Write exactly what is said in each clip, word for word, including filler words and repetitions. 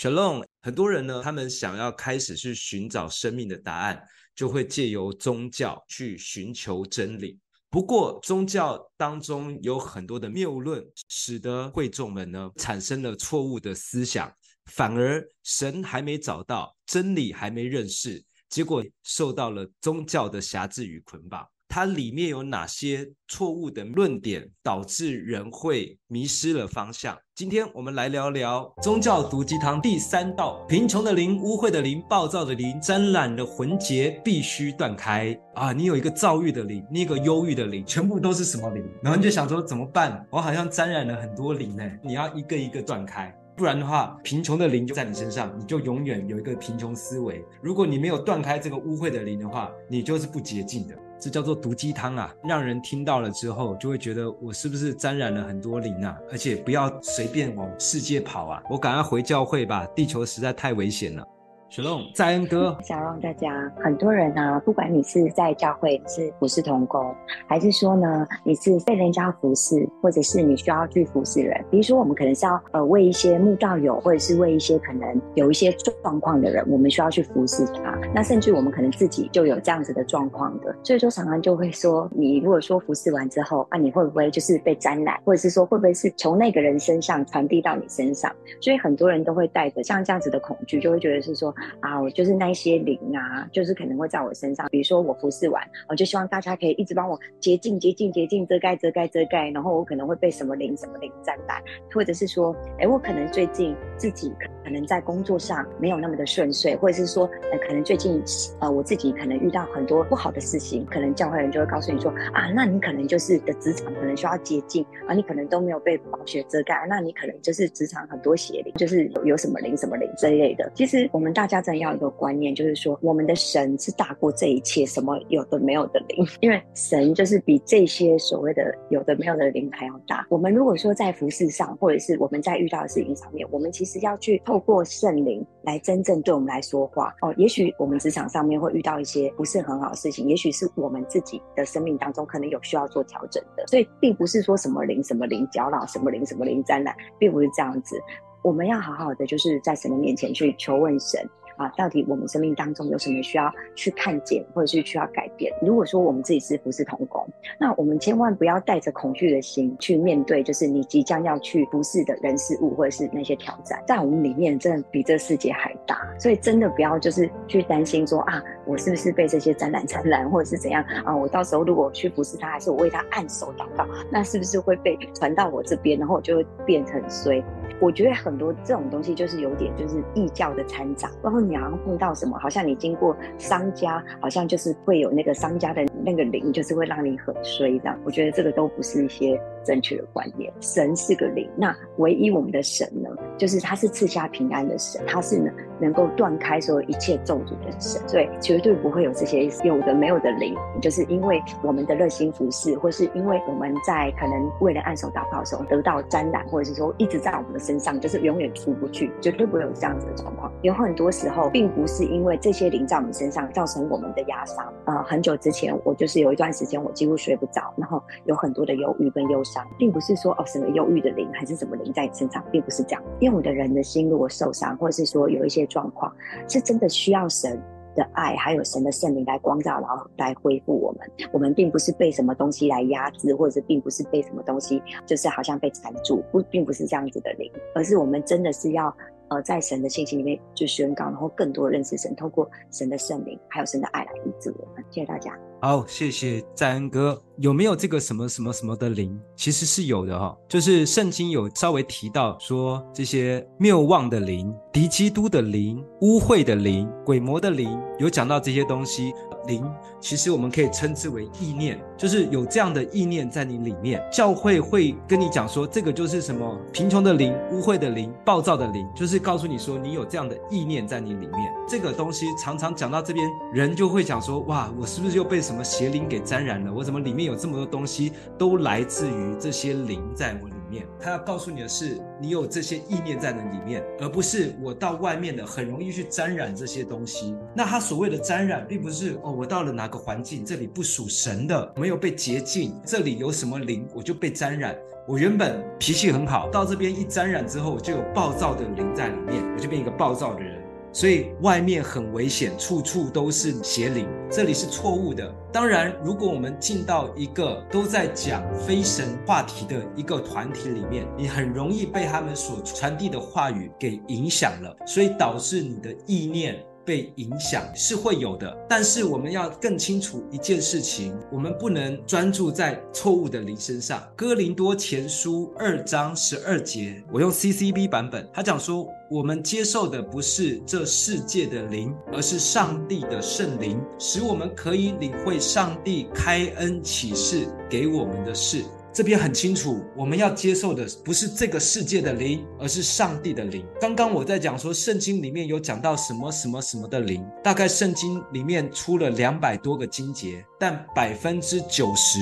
Shalom， 很多人呢，他们想要开始去寻找生命的答案，就会借由宗教去寻求真理。不过宗教当中有很多的谬论，使得会众们呢产生了错误的思想，反而神还没找到，真理还没认识，结果受到了宗教的辖制与捆绑。它里面有哪些错误的论点，导致人会迷失了方向？今天我们来聊聊宗教毒鸡汤第三道：贫穷的灵、污秽的灵、暴躁的灵、沾染的魂结必须断开。啊，你有一个躁郁的灵，你有一个忧郁的灵，全部都是什么灵？然后你就想说怎么办？我好像沾染了很多灵呢。你要一个一个断开。不然的话，贫穷的灵就在你身上，你就永远有一个贫穷思维。如果你没有断开这个污秽的灵的话，你就是不洁净的。这叫做毒鸡汤啊，让人听到了之后就会觉得我是不是沾染了很多灵啊？而且不要随便往世界跑啊，我赶快回教会吧，地球实在太危险了。Shalom， 在恩哥想让大家，很多人啊，不管你是在教会，是服侍同工，还是说呢你是被人家服侍，或者是你需要去服侍人，比如说我们可能是要呃为一些慕道友，或者是为一些可能有一些状况的人，我们需要去服侍他。那甚至我们可能自己就有这样子的状况的，所以说常常就会说，你如果说服侍完之后啊，你会不会就是被沾染，或者是说会不会是从那个人身上传递到你身上？所以很多人都会带着像这样子的恐惧，就会觉得是说啊，我就是那些灵啊，就是可能会在我身上。比如说我服侍完，我就希望大家可以一直帮我洁净、洁净、洁净，遮盖、遮盖、遮盖。然后我可能会被什么灵、什么灵沾染，或者是说，哎，我可能最近自己可能在工作上没有那么的顺遂，或者是说，呃，可能最近呃我自己可能遇到很多不好的事情，可能教会人就会告诉你说，啊，那你可能就是的职场可能需要洁净啊，你可能都没有被宝血遮盖，那你可能就是职场很多邪灵，就是有有什么灵、什么灵这一类的。其实我们大。大家真的要一个观念，就是说我们的神是大过这一切什么有的没有的灵，因为神就是比这些所谓的有的没有的灵还要大。我们如果说在服事上，或者是我们在遇到的事情上面，我们其实要去透过圣灵来真正对我们来说话哦。也许我们职场上面会遇到一些不是很好的事情，也许是我们自己的生命当中可能有需要做调整的，所以并不是说什么灵什么灵搅扰，什么灵什么灵沾染，并不是这样子。我们要好好的就是在神的面前去求问神啊，到底我们生命当中有什么需要去看见，或者是需要改变。如果说我们自己是服侍同工，那我们千万不要带着恐惧的心去面对，就是你即将要去服侍的人事物，或者是那些挑战在我们里面真的比这世界还大。所以真的不要就是去担心说啊，我是不是被这些沾染沾染，或者是怎样啊？我到时候如果去服侍他，还是我为他按手祷告，那是不是会被传到我这边，然后我就会变成衰？我觉得很多这种东西就是有点就是异教的掺杂，然后你好像碰到什么，好像你经过商家，好像就是会有那个商家的那个灵，就是会让你很衰这样。我觉得这个都不是一些正确的观念。神是个灵，那唯一我们的神呢，就是他是赐下平安的神，他是呢能够断开所有一切咒诅的神，所以绝对不会有这些有的没有的灵，就是因为我们的热心服侍，或是因为我们在可能为了按手祷告的时候得到沾染，或者是说一直在我们的身上，就是永远出不去，绝对不会有这样子的状况。有很多时候并不是因为这些灵在我们身上造成我们的压伤。呃，很久之前我就是有一段时间我几乎睡不着，然后有很多的忧郁跟忧伤，并不是说哦什么忧郁的灵还是什么灵在你身上，并不是这样。因为我的人的心如果受伤，或者是说有一些状况，是真的需要神的爱还有神的圣灵来光照，然后来恢复我们。我们并不是被什么东西来压制，或者是并不是被什么东西就是好像被缠住，不并不是这样子的灵，而是我们真的是要呃，在神的信息里面就宣告，然后更多认识神，透过神的圣灵还有神的爱来医治我们。谢谢大家。好，谢谢赞恩哥。有没有这个什么什么什么的灵？其实是有的哈、哦，就是圣经有稍微提到说，这些谬妄的灵、敌基督的灵、污秽的灵、鬼魔的灵，有讲到这些东西。灵其实我们可以称之为意念，就是有这样的意念在你里面，教会会跟你讲说这个就是什么贫穷的灵、污秽的灵、暴躁的灵，就是告诉你说你有这样的意念在你里面。这个东西常常讲到这边，人就会讲说，哇，我是不是又被什么邪灵给沾染了？我怎么里面有这么多东西都来自于这些灵在我里面？面，他要告诉你的是你有这些意念在你里面，而不是我到外面的很容易去沾染这些东西。那他所谓的沾染并不是哦，我到了哪个环境，这里不属神的，没有被洁净，这里有什么灵我就被沾染，我原本脾气很好，到这边一沾染之后我就有暴躁的灵在里面，我就变一个暴躁的人。所以外面很危险，处处都是邪灵，这里是错误的。当然如果我们进到一个都在讲非神话题的一个团体里面，你很容易被他们所传递的话语给影响了，所以导致你的意念被影响是会有的。但是我们要更清楚一件事情，我们不能专注在错误的灵身上。哥林多前书二章十二节，我用 C C B 版本，他讲说我们接受的不是这世界的灵，而是上帝的圣灵，使我们可以领会上帝开恩启示给我们的事。这边很清楚，我们要接受的不是这个世界的灵，而是上帝的灵。刚刚我在讲说圣经里面有讲到什么什么什么的灵，大概圣经里面出了两百多个经节，但百分之九十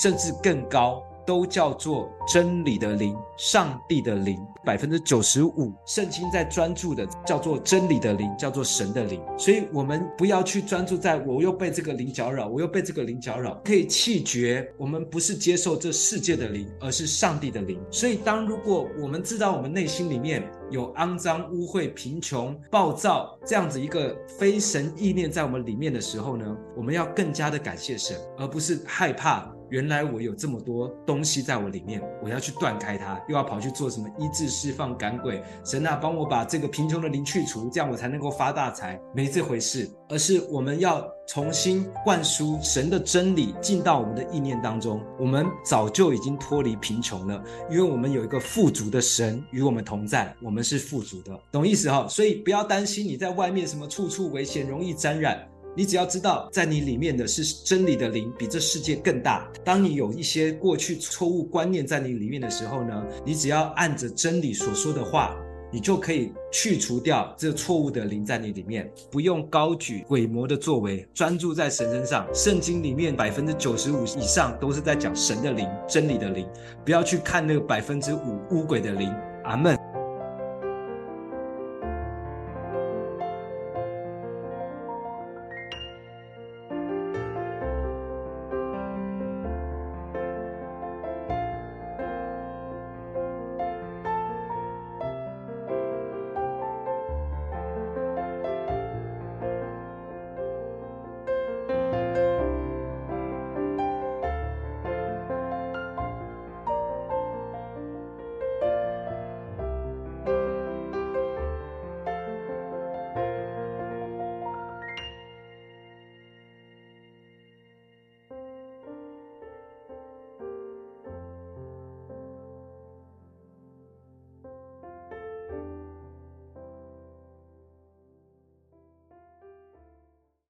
甚至更高都叫做真理的灵、上帝的灵。 百分之九十五 圣经在专注的叫做真理的灵，叫做神的灵。所以我们不要去专注在我又被这个灵搅扰，我又被这个灵搅扰，可以弃绝。我们不是接受这世界的灵，而是上帝的灵。所以当如果我们知道我们内心里面有肮脏、污秽、贫穷、暴躁这样子一个非神意念在我们里面的时候呢，我们要更加的感谢神，而不是害怕原来我有这么多东西在我里面，我要去断开它，又要跑去做什么医治、释放、赶鬼，神啊帮我把这个贫穷的灵去除，这样我才能够发大财，没这回事。而是我们要重新灌输神的真理进到我们的意念当中。我们早就已经脱离贫穷了，因为我们有一个富足的神与我们同在，我们是富足的，懂意思哈？所以不要担心你在外面什么处处危险，容易沾染，你只要知道在你里面的是真理的灵，比这世界更大。当你有一些过去错误观念在你里面的时候呢，你只要按着真理所说的话，你就可以去除掉这错误的灵在你里面，不用高举鬼魔的作为，专注在神身上。圣经里面 百分之九十五 以上都是在讲神的灵、真理的灵，不要去看那个 百分之五 污鬼的灵。阿们。